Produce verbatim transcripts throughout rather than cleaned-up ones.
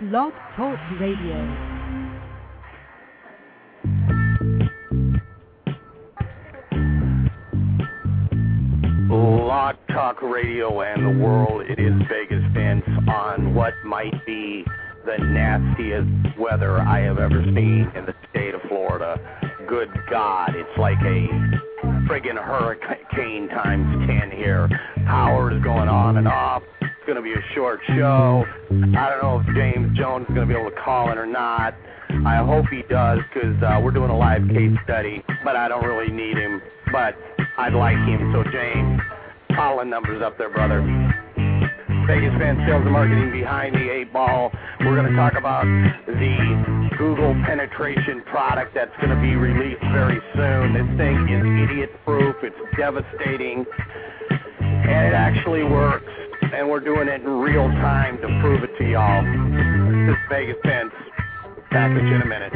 Blog Talk Radio. Blog Talk Radio and the world, it is Vegas Vince on what might be the nastiest weather I have ever seen in the state of Florida. Good God, it's like a friggin' hurricane times ten here. Power is going on and off. It's going to be a short show. I don't know if James Jones is going to be able to call in or not. I hope he does because uh, we're doing a live case study, but I don't really need him. But I'd like him. So, James, calling numbers up there, brother. Vegas Vince, sales and marketing behind the eight ball. We're going to talk about the Google penetration product that's going to be released very soon. This thing is idiot-proof. It's devastating. And it actually works. And we're doing it in real time to prove it to y'all. This is Vegas Vince. Back at you in a minute.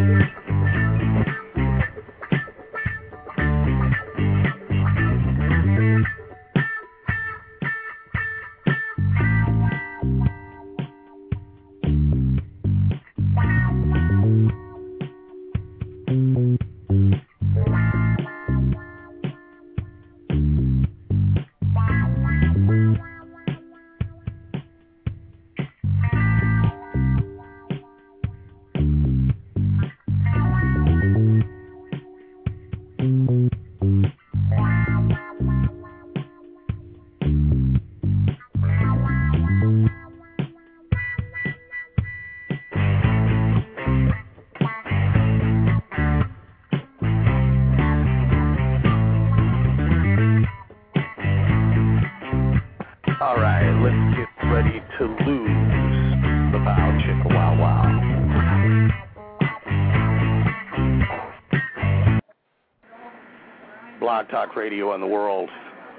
Talk radio in the world.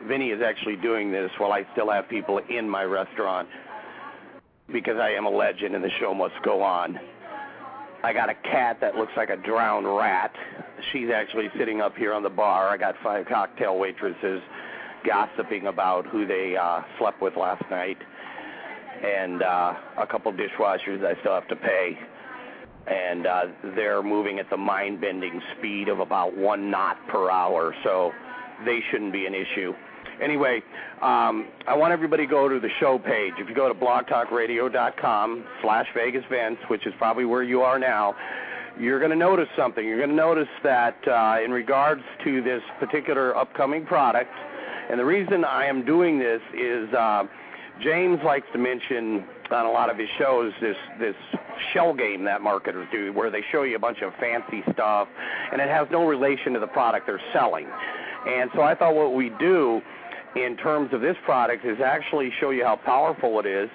Vinny is actually doing this while I still have people in my restaurant because I am a legend and the show must go on. I got a cat that looks like a drowned rat. She's actually sitting up here on the bar. I got five cocktail waitresses gossiping about who they uh, slept with last night and uh, a couple dishwashers I still have to pay. And uh, they're moving at the mind-bending speed of about one knot per hour, so they shouldn't be an issue. Anyway, um, I want everybody to go to the show page. If you go to blogtalkradio.com slash VegasVince, which is probably where you are now, you're going to notice something. You're going to notice that uh, in regards to this particular upcoming product, and the reason I am doing this is uh, James likes to mention on a lot of his shows this this shell game that marketers do where they show you a bunch of fancy stuff and it has no relation to the product they're selling. And so I thought what we do in terms of this product is actually show you how powerful it is,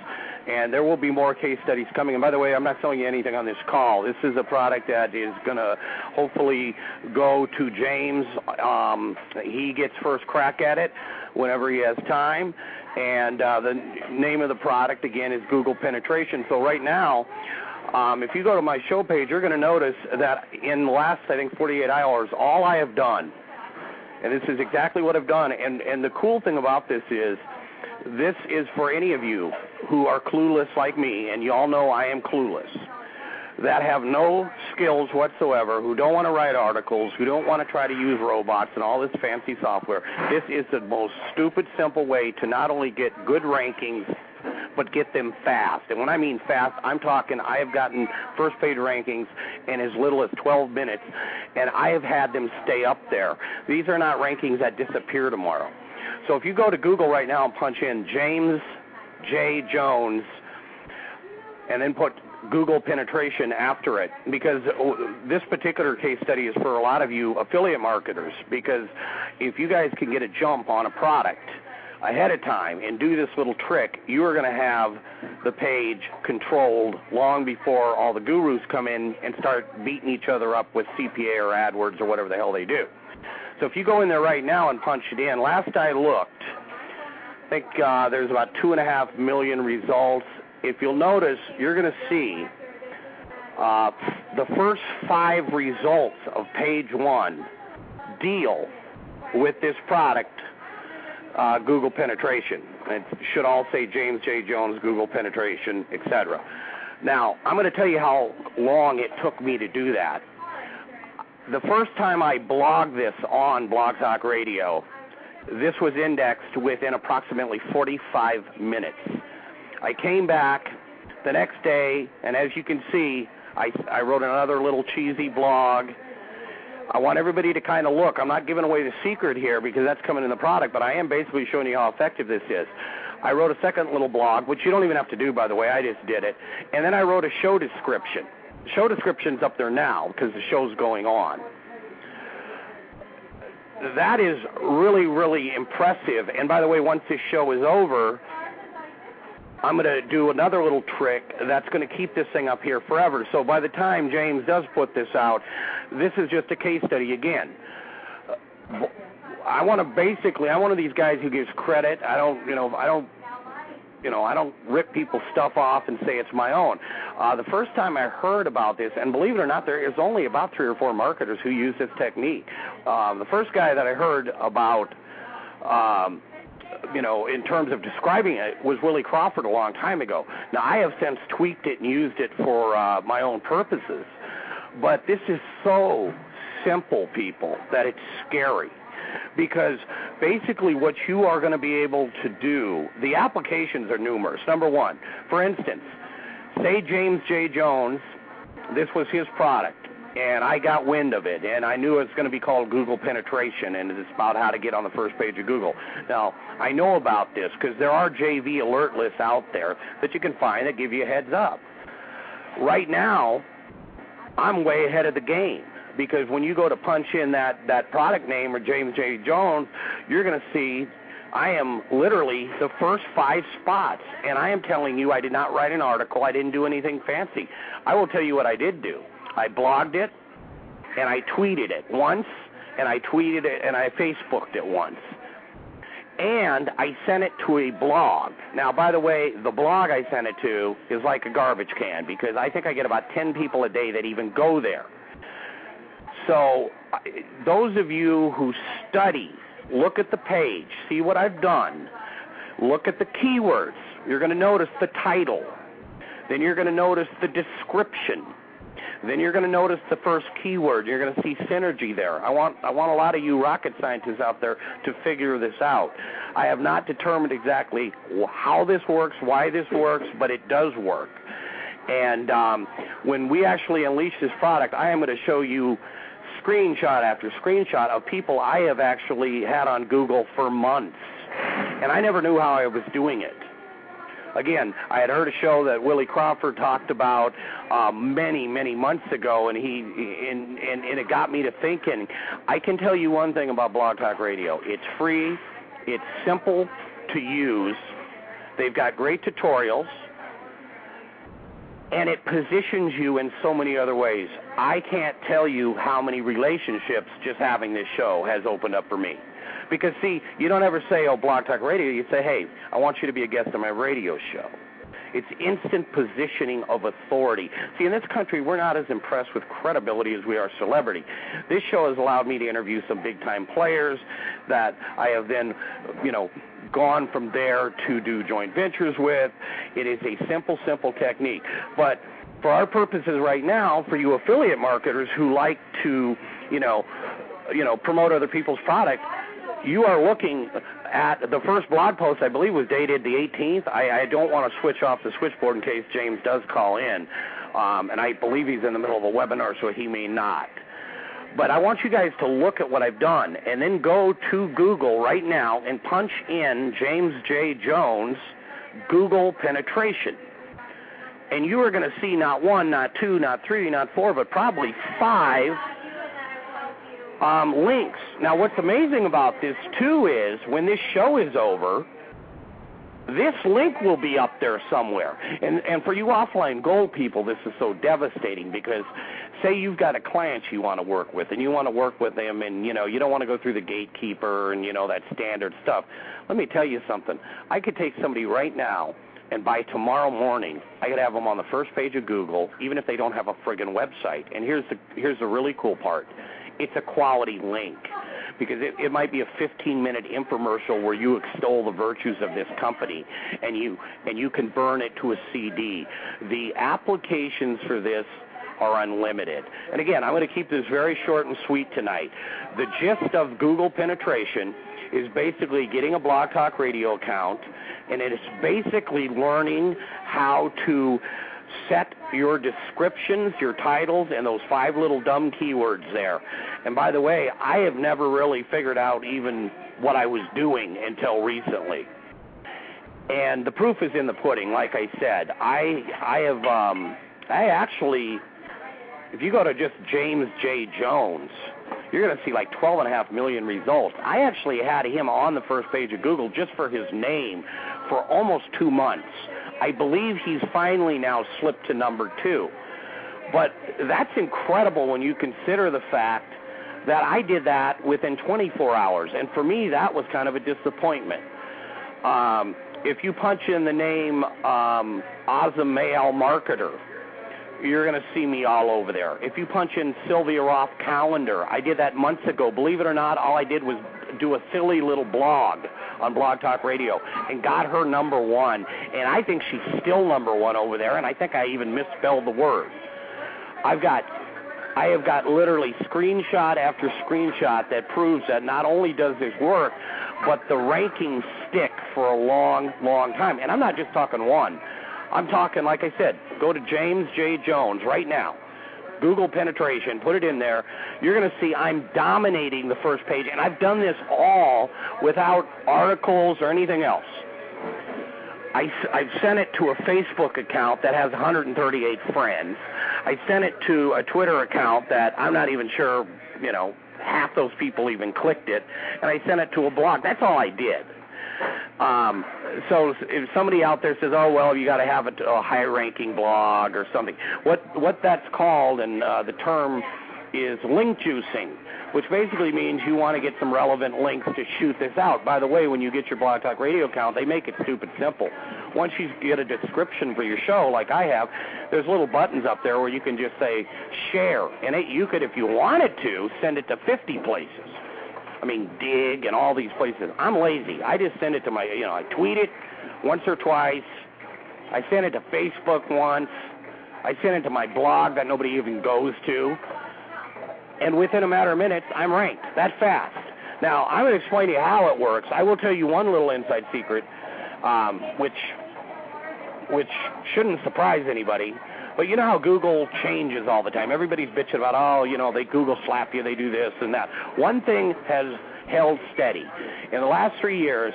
and there will be more case studies coming. And by the way, I'm not selling you anything on this call. This is a product that is going to hopefully go to James. Um, he gets first crack at it whenever he has time. And uh, the name of the product, again, is Google Penetration. So right now, um, if you go to my show page, you're going to notice that in the last, I think, forty-eight hours, all I have done, and this is exactly what I've done, and, and the cool thing about this is this is for any of you who are clueless like me, and you all know I am clueless, that have no skills whatsoever, who don't want to write articles, who don't want to try to use robots and all this fancy software. This is the most stupid, simple way to not only get good rankings, but get them fast. And when I mean fast, I'm talking I have gotten first-page rankings in as little as twelve minutes, and I have had them stay up there. These are not rankings that disappear tomorrow. So if you go to Google right now and punch in James J. Jones and then put Google penetration after it, because this particular case study is for a lot of you affiliate marketers, because if you guys can get a jump on a product ahead of time and do this little trick, you are going to have the page controlled long before all the gurus come in and start beating each other up with C P A or AdWords or whatever the hell they do. So if you go in there right now and punch it in, last I looked, I think uh, there's about two and a half million results. If you'll notice, you're going to see uh, the first five results of page one deal with this product, uh, Google penetration. It should all say James J. Jones, Google penetration, et cetera. Now, I'm going to tell you how long it took me to do that. The first time I blogged this on Blog Talk Radio, this was indexed within approximately forty-five minutes. I came back the next day, and as you can see, I, I wrote another little cheesy blog. I want everybody to kind of look. I'm not giving away the secret here because that's coming in the product, but I am basically showing you how effective this is. I wrote a second little blog, which you don't even have to do, by the way. I just did it. And then I wrote a show description. Show description's up there now because the show's going on. That is really, really impressive. And by the way, once this show is over, I'm going to do another little trick that's going to keep this thing up here forever. So by the time James does put this out, this is just a case study again. I want to basically, I'm one of these guys who gives credit. I don't, you know, I don't, you know, I don't rip people's stuff off and say it's my own. Uh, the first time I heard about this, and believe it or not, there is only about three or four marketers who use this technique. Uh, the first guy that I heard about, um, you know, in terms of describing it, was Willie Crawford a long time ago. Now, I have since tweaked it and used it for uh, my own purposes, but this is so simple, people, that it's scary, because basically what you are going to be able to do, the applications are numerous. Number one, for instance, say James J. Jones, this was his product, and I got wind of it, and I knew it's going to be called Google Penetration, and it's about how to get on the first page of Google. Now, I know about this because there are J V alert lists out there that you can find that give you a heads up. Right now, I'm way ahead of the game, because when you go to punch in that, that product name or James J. Jones, you're going to see I am literally the first five spots, and I am telling you I did not write an article. I didn't do anything fancy. I will tell you what I did do. I blogged it, and I tweeted it once, and I tweeted it, and I Facebooked it once. And I sent it to a blog. Now, by the way, the blog I sent it to is like a garbage can, because I think I get about ten people a day that even go there. So those of you who study, look at the page, see what I've done, look at the keywords. You're going to notice the title. Then you're going to notice the description. Then you're going to notice the first keyword. You're going to see synergy there. I want I want a lot of you rocket scientists out there to figure this out. I have not determined exactly how this works, why this works, but it does work. And um, when we actually unleash this product, I am going to show you screenshot after screenshot of people I have actually had on Google for months. And I never knew how I was doing it. Again, I had heard a show that Willie Crawford talked about uh, many, many months ago, and he and, and, and it got me to thinking. I can tell you one thing about Blog Talk Radio. It's free. It's simple to use. They've got great tutorials, and it positions you in so many other ways. I can't tell you how many relationships just having this show has opened up for me. Because, see, you don't ever say, oh, Blog Talk Radio. You say, hey, I want you to be a guest on my radio show. It's instant positioning of authority. See, in this country, we're not as impressed with credibility as we are celebrity. This show has allowed me to interview some big-time players that I have then, you know, gone from there to do joint ventures with. It is a simple, simple technique. But for our purposes right now, for you affiliate marketers who like to, you know, you know, promote other people's product, you are looking at the first blog post, I believe, was dated the eighteenth. I, I don't want to switch off the switchboard in case James does call in, um, and I believe he's in the middle of a webinar, so he may not. But I want you guys to look at what I've done, and then go to Google right now and punch in James J. Jones Google Penetration. And you are going to see not one, not two, not three, not four, but probably five Um, links. Now, what's amazing about this, too, is when this show is over, this link will be up there somewhere. And, and for you offline gold people, this is so devastating, because say you've got a client you want to work with, and you want to work with them, and, you know, you don't want to go through the gatekeeper and, you know, that standard stuff. Let me tell you something. I could take somebody right now, and by tomorrow morning, I could have them on the first page of Google, even if they don't have a friggin' website. And here's the, here's the really cool part. It's a quality link, because it, it might be a fifteen minute infomercial where you extol the virtues of this company, and you and you can burn it to a C D. The applications for this are unlimited. And again, I'm going to keep this very short and sweet tonight. The gist of Google penetration is basically getting a Blog Talk Radio account, and it is basically learning how to set your descriptions, your titles, and those five little dumb keywords there. And by the way, I have never really figured out even what I was doing until recently. And the proof is in the pudding, like I said. I, I have, um, I actually, if you go to just James J. Jones, you're going to see like twelve and a half million results. I actually had him on the first page of Google just for his name for almost two months. I believe he's finally now slipped to number two. But that's incredible when you consider the fact that I did that within twenty-four hours. And for me, that was kind of a disappointment. Um, if you punch in the name um, Ozumail Marketer, you're going to see me all over there. If you punch in Sylvia Roth Calendar, I did that months ago. Believe it or not, all I did was do a silly little blog on Blog Talk Radio and got her number one. And I think she's still number one over there, and I think I even misspelled the word. I've got, I have got literally screenshot after screenshot that proves that not only does this work, but the rankings stick for a long, long time. And I'm not just talking one. I'm talking, like I said, go to James J. Jones right now. Google penetration, put it in there. You're going to see I'm dominating the first page, and I've done this all without articles or anything else. I, I've sent it to a Facebook account that has one hundred thirty-eight friends. I sent it to a Twitter account that I'm not even sure, you know, half those people even clicked it, and I sent it to a blog. That's all I did. Um, so if somebody out there says, oh, well, you got to have a, a high-ranking blog or something, what what that's called, and uh, the term is link juicing, which basically means you want to get some relevant links to shoot this out. By the way, when you get your Blog Talk Radio account, they make it stupid simple. Once you get a description for your show, like I have, there's little buttons up there where you can just say share, and it, you could, if you wanted to, send it to fifty places. I mean, Dig and all these places. I'm lazy. I just send it to my, you know, I tweet it once or twice. I send it to Facebook once. I send it to my blog that nobody even goes to. And within a matter of minutes, I'm ranked that fast. Now, I'm going to explain to you how it works. I will tell you one little inside secret, um, which, which shouldn't surprise anybody. But you know how Google changes all the time. Everybody's bitching about, oh, you know, they Google slap you, they do this and that. One thing has held steady. In the last three years,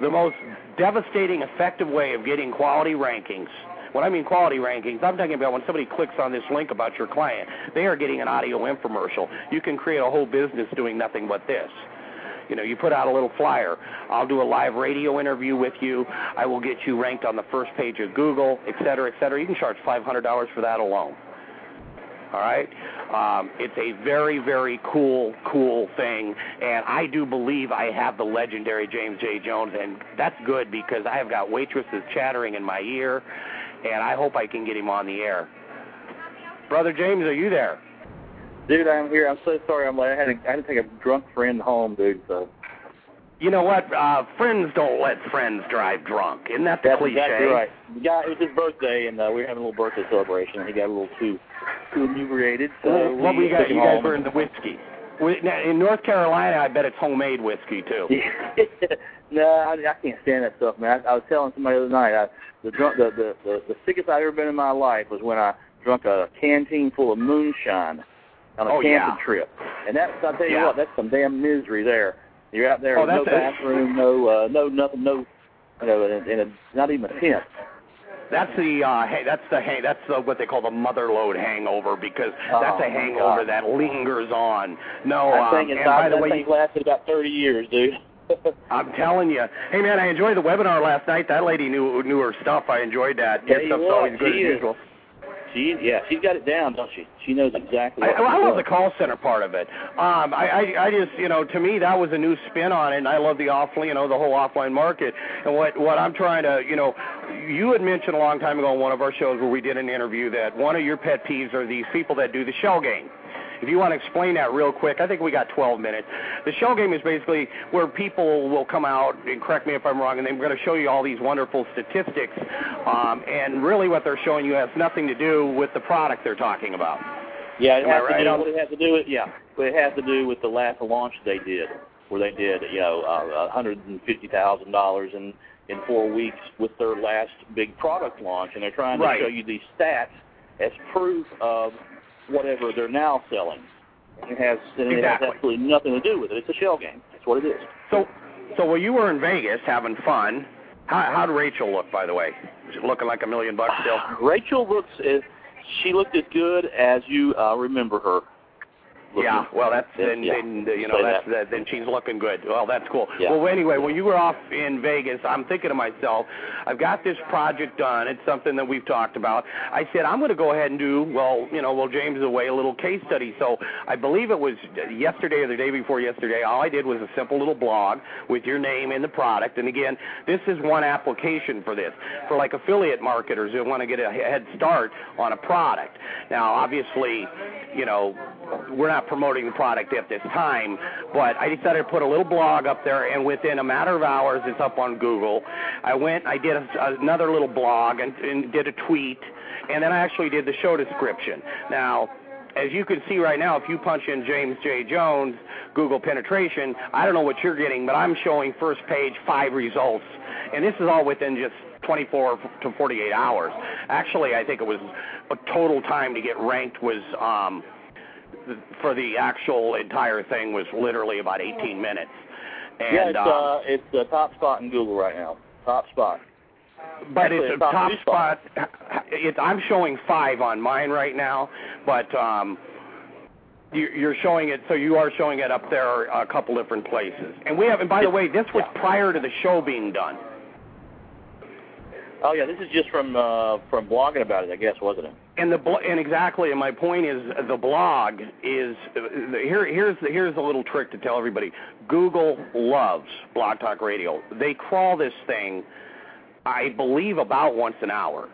the most devastating, effective way of getting quality rankings, when I mean quality rankings, I'm talking about when somebody clicks on this link about your client, they are getting an audio infomercial. You can create a whole business doing nothing but this. You know, you put out a little flyer. I'll do a live radio interview with you. I will get you ranked on the first page of Google, et cetera, et cetera. You can charge five hundred dollars for that alone. All right? Um, it's a very, very cool, cool thing. And I do believe I have the legendary James J. Jones, and that's good because I have got waitresses chattering in my ear, and I hope I can get him on the air. Brother James, are you there? Dude, I'm here. I'm so sorry. I'm late. I had to, I had to take a drunk friend home, dude. So. You know what? Uh, friends don't let friends drive drunk. Isn't that the That's cliche? Exactly right. The guy, it was his birthday, and uh, we were having a little birthday celebration, and he got a little too too inebriated. So what we, we got? You guys were in the whiskey. We, now, in North Carolina, I bet it's homemade whiskey too. Yeah. No, I, I can't stand that stuff, man. I, I was telling somebody the other night, I, the, drunk, the, the the the sickest I've ever been in my life was when I drunk a canteen full of moonshine on a oh, camping yeah. trip. And that's, I'll tell you yeah. what, that's some damn misery there. You're out there oh, with no bathroom, a, no, uh, no nothing, no, you know, in, in a, not even a tent. That's the, uh, hey, that's the, hey, that's the, what they call the motherlode hangover, because oh, that's a hangover God. that lingers on. No, um, and not, by the way, that thing lasted about thirty years, dude. I'm telling you. Hey, man, I enjoyed the webinar last night. That lady knew, knew her stuff. I enjoyed that. Yeah, Your stuff's was. always good she as is. usual. She, yeah, she's got it down, don't she? She knows exactly what I, well, I love the call center part of it. Um, I, I, I just, you know, to me, that was a new spin on it, and I love the offline, you know, the whole offline market. And what, what I'm trying to, you know, you had mentioned a long time ago on one of our shows where we did an interview that one of your pet peeves are these people that do the shell game. If you want to explain that real quick, I think we got twelve minutes. The shell game is basically where people will come out, and correct me if I'm wrong, and they're going to show you all these wonderful statistics, um, and really what they're showing you has nothing to do with the product they're talking about. Yeah, it has right? to do, what it has to do with, yeah, it has to do with the last launch they did, where they did, you know, uh, one hundred fifty thousand dollars in, in four weeks with their last big product launch, and they're trying to right. show you these stats as proof of whatever they're now selling. It has, and exactly. it has absolutely nothing to do with it. It's a shell game. That's what it is. So, so while you were in Vegas having fun, how, how'd Rachel look, by the way? Is it looking like a million bucks still? Uh, Rachel looks as... She looked as good as you uh, remember her. Looking. Yeah, well, that's then, yeah. then you know that's that. then she's looking good. Well, that's cool. Yeah. Well, anyway, when you were off in Vegas, I'm thinking to myself, I've got this project done. It's something that we've talked about. I said I'm going to go ahead and do well. You know, well, James is away, a little case study. So I believe it was yesterday or the day before yesterday. All I did was a simple little blog with your name and the product. And again, this is one application for this, for like affiliate marketers who want to get a head start on a product. Now, obviously, you know, we're not promoting the product at this time, but I decided to put a little blog up there, and within a matter of hours, it's up on Google. I went, I did a, another little blog and, and did a tweet, and then I actually did the show description. Now, as you can see right now, if you punch in James J. Jones, Google penetration, I don't know what you're getting, but I'm showing first page five results, and this is all within just twenty-four to forty-eight hours. Actually, I think it was a total time to get ranked was... Um, for the actual entire thing was literally about eighteen minutes. And, yeah, it's, um, uh, it's the top spot in Google right now. Top spot. But Actually, it's a top, top spot. spot. It's, I'm showing five on mine right now, but um, you, you're showing it, so you are showing it up there a couple different places. And we have, and by it's, the way, this was yeah. prior to the show being done. Oh, yeah, this is just from uh, from blogging about it, I guess, wasn't it? And the bl and exactly, and my point is the blog is uh, the, here. Here's the, here's a little trick to tell everybody. Google loves Blog Talk Radio. They crawl this thing, I believe, about once an hour.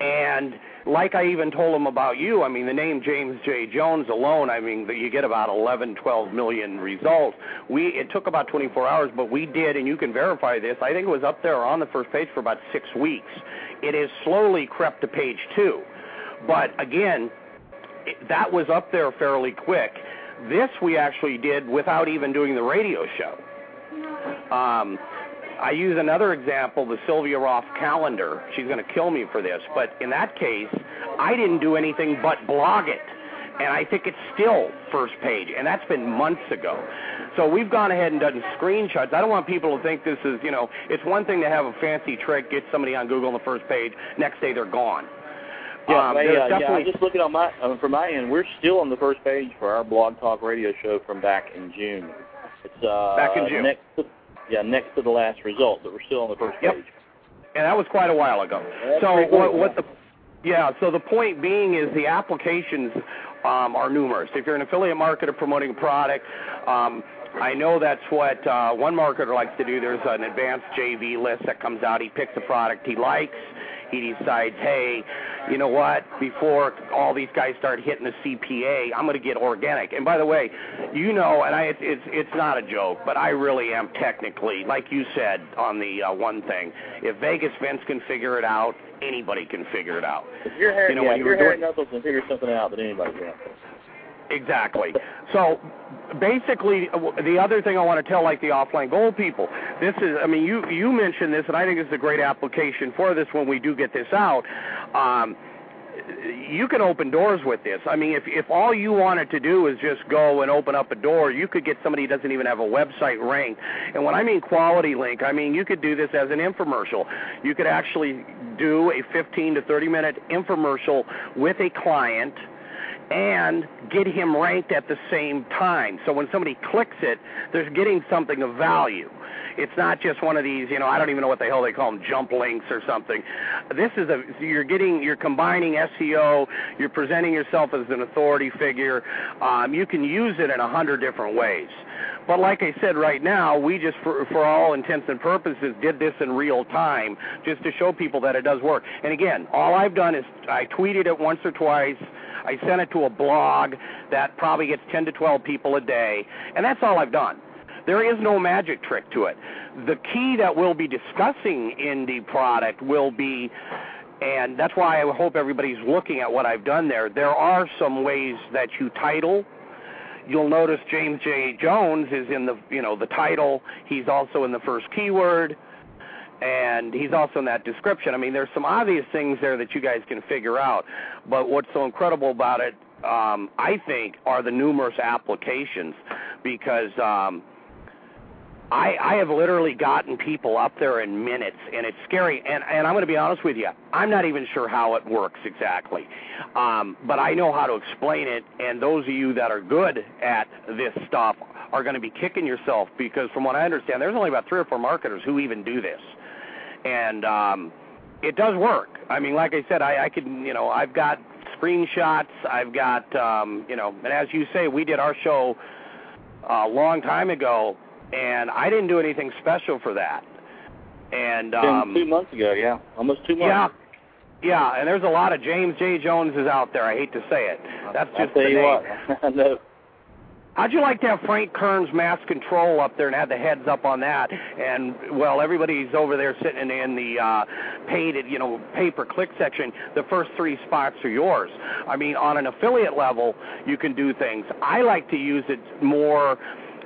And like I even told them about you, I mean, the name James J. Jones alone, I mean, you get about eleven, twelve million results. We It took about twenty-four hours, but we did, and you can verify this, I think it was up there on the first page for about six weeks. It has slowly crept to page two. But, again, it, that was up there fairly quick. This we actually did without even doing the radio show. Um I use another example, the Sylvia Roth calendar. She's going to kill me for this, but in that case, I didn't do anything but blog it, and I think it's still first page, and that's been months ago. So we've gone ahead and done screenshots. I don't want people to think this is, you know, it's one thing to have a fancy trick, get somebody on Google on the first page, next day they're gone. Yeah, um, they, uh, yeah I'm just looking on my, um, from my end, we're still on the first page for our Blog Talk Radio show from back in June. It's, uh, back in June. Next Yeah, next to the last result, but we're still on the first page. Yep. And that was quite a while ago. That's so what, what the, yeah, so the point being is the applications um, are numerous. If you're an affiliate marketer promoting a product, um, I know that's what uh, one marketer likes to do. There's an advanced J V list that comes out. He picks a product he likes. He decides, hey, you know what, before all these guys start hitting the C P A, I'm going to get organic. And by the way, you know, and I, it's, it's not a joke, but I really am technically, like you said on the uh, one thing, if Vegas Vince can figure it out, anybody can figure it out. If your hair, you know, yeah, when you if your hair doing, knuckles can figure something out, then anybody can. Exactly. So basically, the other thing I want to tell, like the offline goal people, this is, I mean, you, you mentioned this, and I think it's a great application for this when we do get this out. Um, you can open doors with this. I mean, if, if all you wanted to do is just go and open up a door, you could get somebody who doesn't even have a website ranked. And when I mean quality link, I mean you could do this as an infomercial. You could actually do a fifteen to thirty minute infomercial with a client and get him ranked at the same time. So when somebody clicks it, they're getting something of value. It's not just one of these, you know, I don't even know what the hell they call them, jump links or something. This is a, you're getting, you're combining S E O, you're presenting yourself as an authority figure. Um, you can use it in a hundred different ways. But like I said, right now, we just, for, for all intents and purposes, did this in real time just to show people that it does work. And again, all I've done is I tweeted it once or twice. I sent it to a blog that probably gets ten to twelve people a day, and that's all I've done. There is no magic trick to it. The key that we'll be discussing in the product will be, and that's why I hope everybody's looking at what I've done there, there are some ways that you title. You'll notice James J. Jones is in the, you know, the title. He's also in the first keyword, and he's also in that description. I mean, there's some obvious things there that you guys can figure out, but what's so incredible about it, um, I think, are the numerous applications, because um, I, I have literally gotten people up there in minutes, and it's scary, and, and I'm going to be honest with you. I'm not even sure how it works exactly, um, but I know how to explain it, and those of you that are good at this stuff are going to be kicking yourself, because from what I understand, there's only about three or four marketers who even do this, and um, it does work. I mean, like I said, I, I can, you know, I've got screenshots, I've got, um, you know, and as you say, we did our show a long time ago, and I didn't do anything special for that. And um, two months ago, yeah, almost two months. Yeah, yeah. And there's a lot of James J. Joneses out there. I hate to say it. That's just I'll tell the you name. What. No. How'd you like to have Frank Kern's Mass Control up there and have the heads up on that? And well, everybody's over there sitting in the uh, paid, you know, pay-per-click section. The first three spots are yours. I mean, on an affiliate level, you can do things. I like to use it more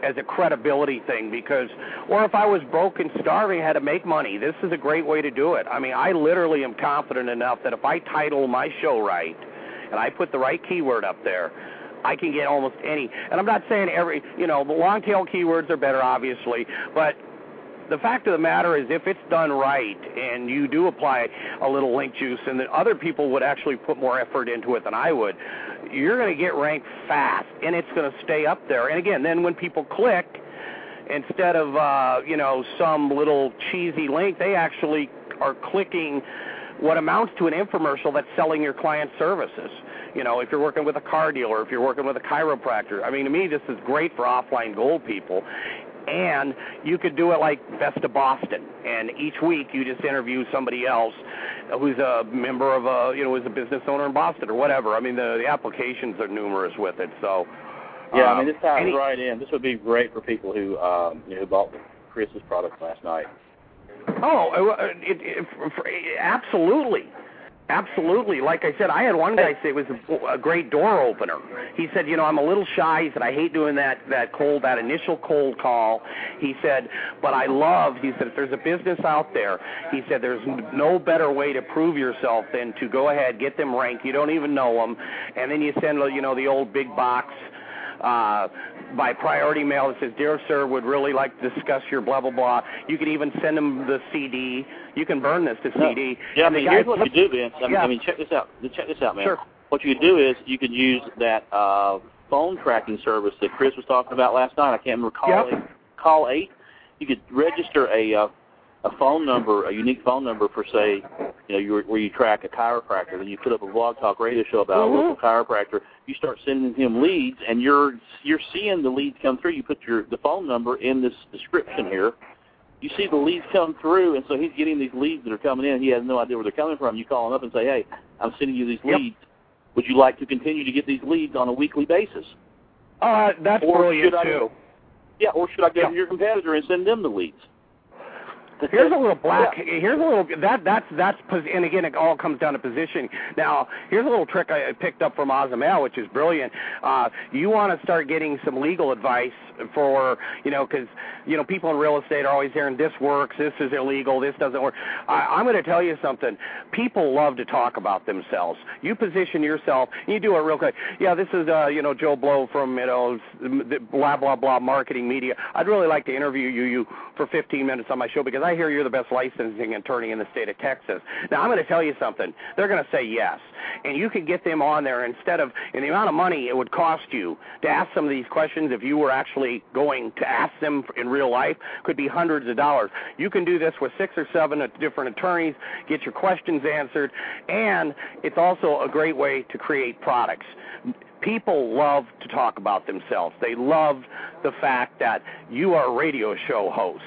as a credibility thing, because, or if I was broke and starving, I had to make money, this is a great way to do it. I mean, I literally am confident enough that if I title my show right and I put the right keyword up there, I can get almost any, and I'm not saying every, you know, the long tail keywords are better, obviously, but the fact of the matter is, if it's done right and you do apply a little link juice, and that other people would actually put more effort into it than I would, you're going to get ranked fast, and it's going to stay up there. And again, then when people click, instead of uh, you know, some little cheesy link, they actually are clicking what amounts to an infomercial that's selling your client services. You know, if you're working with a car dealer, if you're working with a chiropractor, I mean, to me, this is great for offline gold people. And you could do it like Best of Boston, and each week you just interview somebody else who's a member of a, you know, is a business owner in Boston or whatever. I mean, the, the applications are numerous with it. So yeah, um, I mean, this ties right in. This would be great for people who um, you know, who bought Chris's product last night. Oh, it, it, it, absolutely. Absolutely. Like I said, I had one guy say it was a, a great door opener. He said, you know, I'm a little shy. He said, I hate doing that, that cold, that initial cold call. He said, but I love, he said, if there's a business out there, he said, there's no better way to prove yourself than to go ahead, get them ranked. You don't even know them. And then you send, you know, the old big box uh, by priority mail that says, dear sir, would really like to discuss your blah, blah, blah. You can even send them the C D. You can burn this to C D. Yeah, I mean, here's what you do, Vince. I mean, yeah. I mean, check this out. Check this out, man. Sure. What you can do is you can use that uh, phone tracking service that Chris was talking about last night. I can't remember. Call, yep. eight, call eight. You could register a uh, a phone number, a unique phone number for, say, you know, you, where you track a chiropractor. Then you put up a Blog Talk Radio show about mm-hmm. a local chiropractor. You start sending him leads, and you're you're seeing the leads come through. You put your the phone number in this description here. You see the leads come through, and so he's getting these leads that are coming in. He has no idea where they're coming from. You call him up and say, hey, I'm sending you these yep. leads. Would you like to continue to get these leads on a weekly basis? Uh, that's or brilliant, I, too. Yeah, or should I go yep. to your competitor and send them the leads? Here's a little black, yeah. here's a little, that, that's, that's, and again, it all comes down to positioning. Now, here's a little trick I picked up from Ozamel, which is brilliant. Uh, you want to start getting some legal advice for, you know, because, you know, people in real estate are always hearing this works, this is illegal, this doesn't work. I, I'm going to tell you something. People love to talk about themselves. You position yourself, you do it real quick. Yeah, this is, uh, you know, Joe Blow from, you know, blah, blah, blah, marketing media. I'd really like to interview you, you for fifteen minutes on my show because I I hear you're the best licensing attorney in the state of Texas. Now, I'm going to tell you something. They're going to say yes. And you can get them on there instead of, in the amount of money it would cost you to ask some of these questions if you were actually going to ask them in real life, could be hundreds of dollars. You can do this with six or seven different attorneys, get your questions answered, and it's also a great way to create products. People love to talk about themselves. They love the fact that you are a radio show host.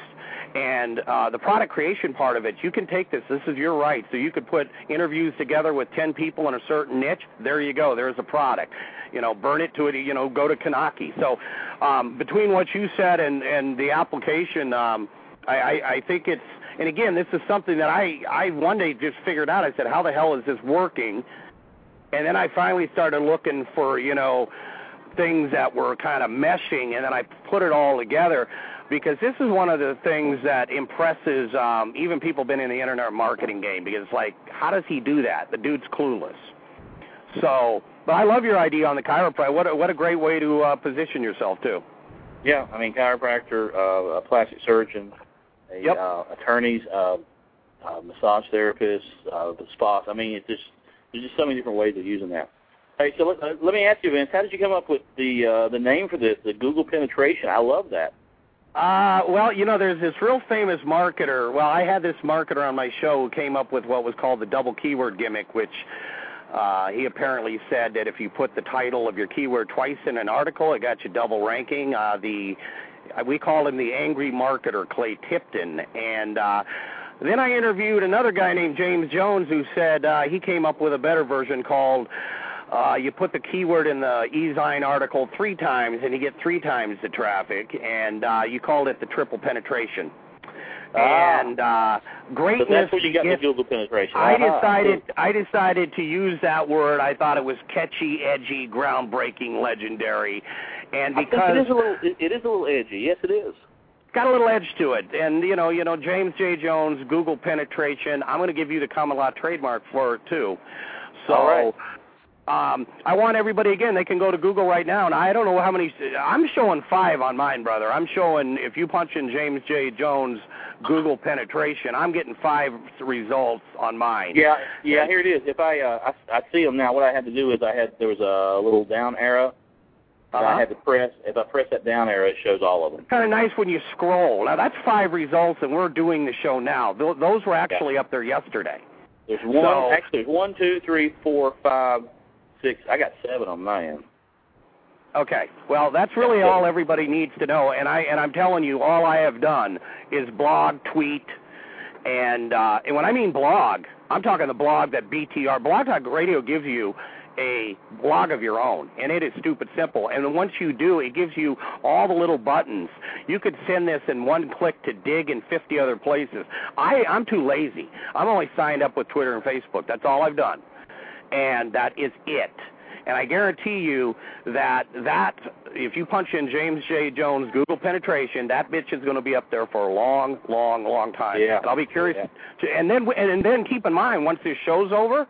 And uh, the product creation part of it, you can take this. This is your right. So you could put interviews together with ten people in a certain niche. There you go. There's a product. You know, burn it to it. You know, go to Kanaki. So um, between what you said and, and the application, um, I, I, I think it's, and again, this is something that I, I one day just figured out. I said, how the hell is this working? And then I finally started looking for, you know, things that were kind of meshing, and then I put it all together, because this is one of the things that impresses um, even people been in the internet marketing game, because it's like, how does he do that? The dude's clueless. So, but I love your idea on the chiropractor. What a, what a great way to uh, position yourself, too. Yeah, I mean, chiropractor, uh, a plastic surgeon, a, yep. uh, attorneys, uh, uh, massage therapists, uh, the spas. I mean, it's just, there's just so many different ways of using that. Hey, so let, uh, let me ask you, Vince, how did you come up with the uh, the name for this, the Google penetration? I love that. Uh, well, you know, there's this real famous marketer. Well, I had this marketer on my show who came up with what was called the double keyword gimmick, which uh, he apparently said that if you put the title of your keyword twice in an article, it got you double ranking. Uh, the we call him the angry marketer, Clay Tipton, and uh, then I interviewed another guy named James Jones, who said uh, he came up with a better version called, Uh, you put the keyword in the E-Zine article three times, and you get three times the traffic, and uh, you called it the triple penetration. Uh, and uh, greatness. So that's where you got the Google penetration. I uh-huh. decided. I decided to use that word. I thought it was catchy, edgy, groundbreaking, legendary, and because it is a little, it, it is a little edgy. Yes, it is. Got a little edge to it, and you know, you know, James J. Jones, Google penetration. I'm going to give you the common law trademark for it too. So. All right. Um, I want everybody, again, they can go to Google right now, and I don't know how many, I'm showing five on mine, brother. I'm showing, if you punch in James J. Jones Google penetration, I'm getting five results on mine. Yeah, yeah, and here it is. If I, uh, I, I see them now, what I had to do is I had, there was a little down arrow, and uh-huh. I had to press, if I press that down arrow, it shows all of them. Kind of nice when you scroll. Now, that's five results, and we're doing the show now. Th- those were actually yeah. up there yesterday. There's one, so, actually, there's one, two, three, four, five, six. I got seven on my end. Okay. Well, that's really all everybody needs to know. And I and I'm telling you, all I have done is blog, tweet, and uh, and when I mean blog, I'm talking the blog that B T R Blog Talk Radio gives you a blog of your own, and it is stupid simple. And once you do, it gives you all the little buttons. You could send this in one click to Dig in fifty other places. I I'm too lazy. I'm only signed up with Twitter and Facebook. That's all I've done. And that is it. And I guarantee you that that if you punch in James J. Jones Google penetration, that bitch is going to be up there for a long, long, long time. Yeah. And I'll be curious. Yeah. To, and then and then keep in mind, once this show's over,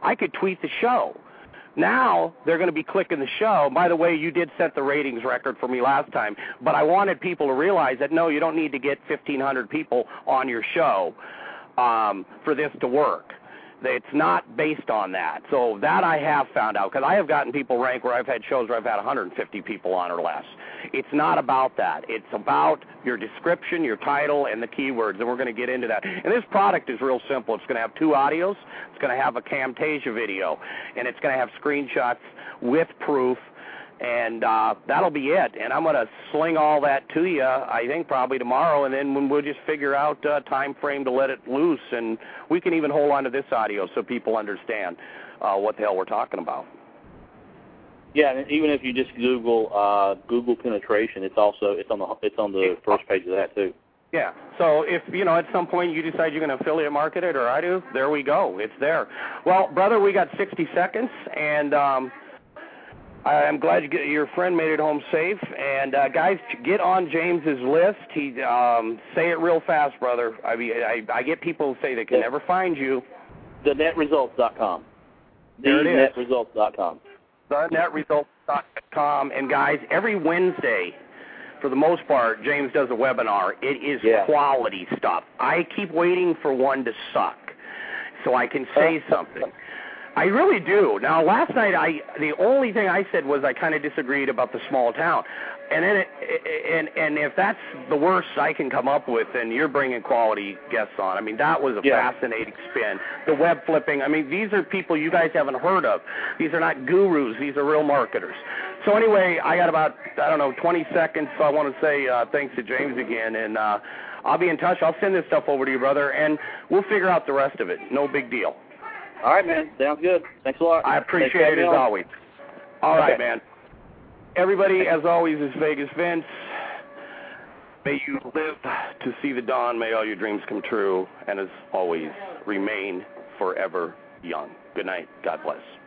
I could tweet the show. Now they're going to be clicking the show. By the way, you did set the ratings record for me last time, but I wanted people to realize that, no, you don't need to get fifteen hundred people on your show um, for this to work. It's not based on that. So that I have found out, because I have gotten people ranked where I've had shows where I've had one hundred fifty people on or less. It's not about that. It's about your description, your title, and the keywords, and we're going to get into that. And this product is real simple. It's going to have two audios. It's going to have a Camtasia video, and it's going to have screenshots with proof, and uh, that'll be it. And I'm going to sling all that to you, I think, probably tomorrow, and then we'll just figure out a time frame to let it loose, and we can even hold on to this audio so people understand uh, what the hell we're talking about. Yeah, and even if you just Google uh, Google penetration, it's also it's on the it's on the first page of that too. Yeah. So if, you know, at some point you decide you're going to affiliate market it, or I do, there we go. It's there. Well, brother, we got sixty seconds, and um, I'm glad you, your friend made it home safe. And, uh, guys, get on James's list. He um, say it real fast, brother. I mean, I, I get people who say they can yeah. never find you. the net results dot com. the net results dot com. the net results dot com. And, guys, every Wednesday, for the most part, James does a webinar. It is yeah. quality stuff. I keep waiting for one to suck so I can say something. I really do. Now, last night, I the only thing I said was I kind of disagreed about the small town. And then, it, and and if that's the worst I can come up with, then you're bringing quality guests on. I mean, that was a yeah. fascinating spin. The web flipping. I mean, these are people you guys haven't heard of. These are not gurus. These are real marketers. So anyway, I got about, I don't know, twenty seconds. So I want to say uh, thanks to James again. And uh, I'll be in touch. I'll send this stuff over to you, brother, and we'll figure out the rest of it. No big deal. All right, man. Sounds good. Thanks a lot. I appreciate it as always. All right, man. Everybody, as always, is Vegas Vince. May you live to see the dawn. May all your dreams come true. And as always, remain forever young. Good night. God bless.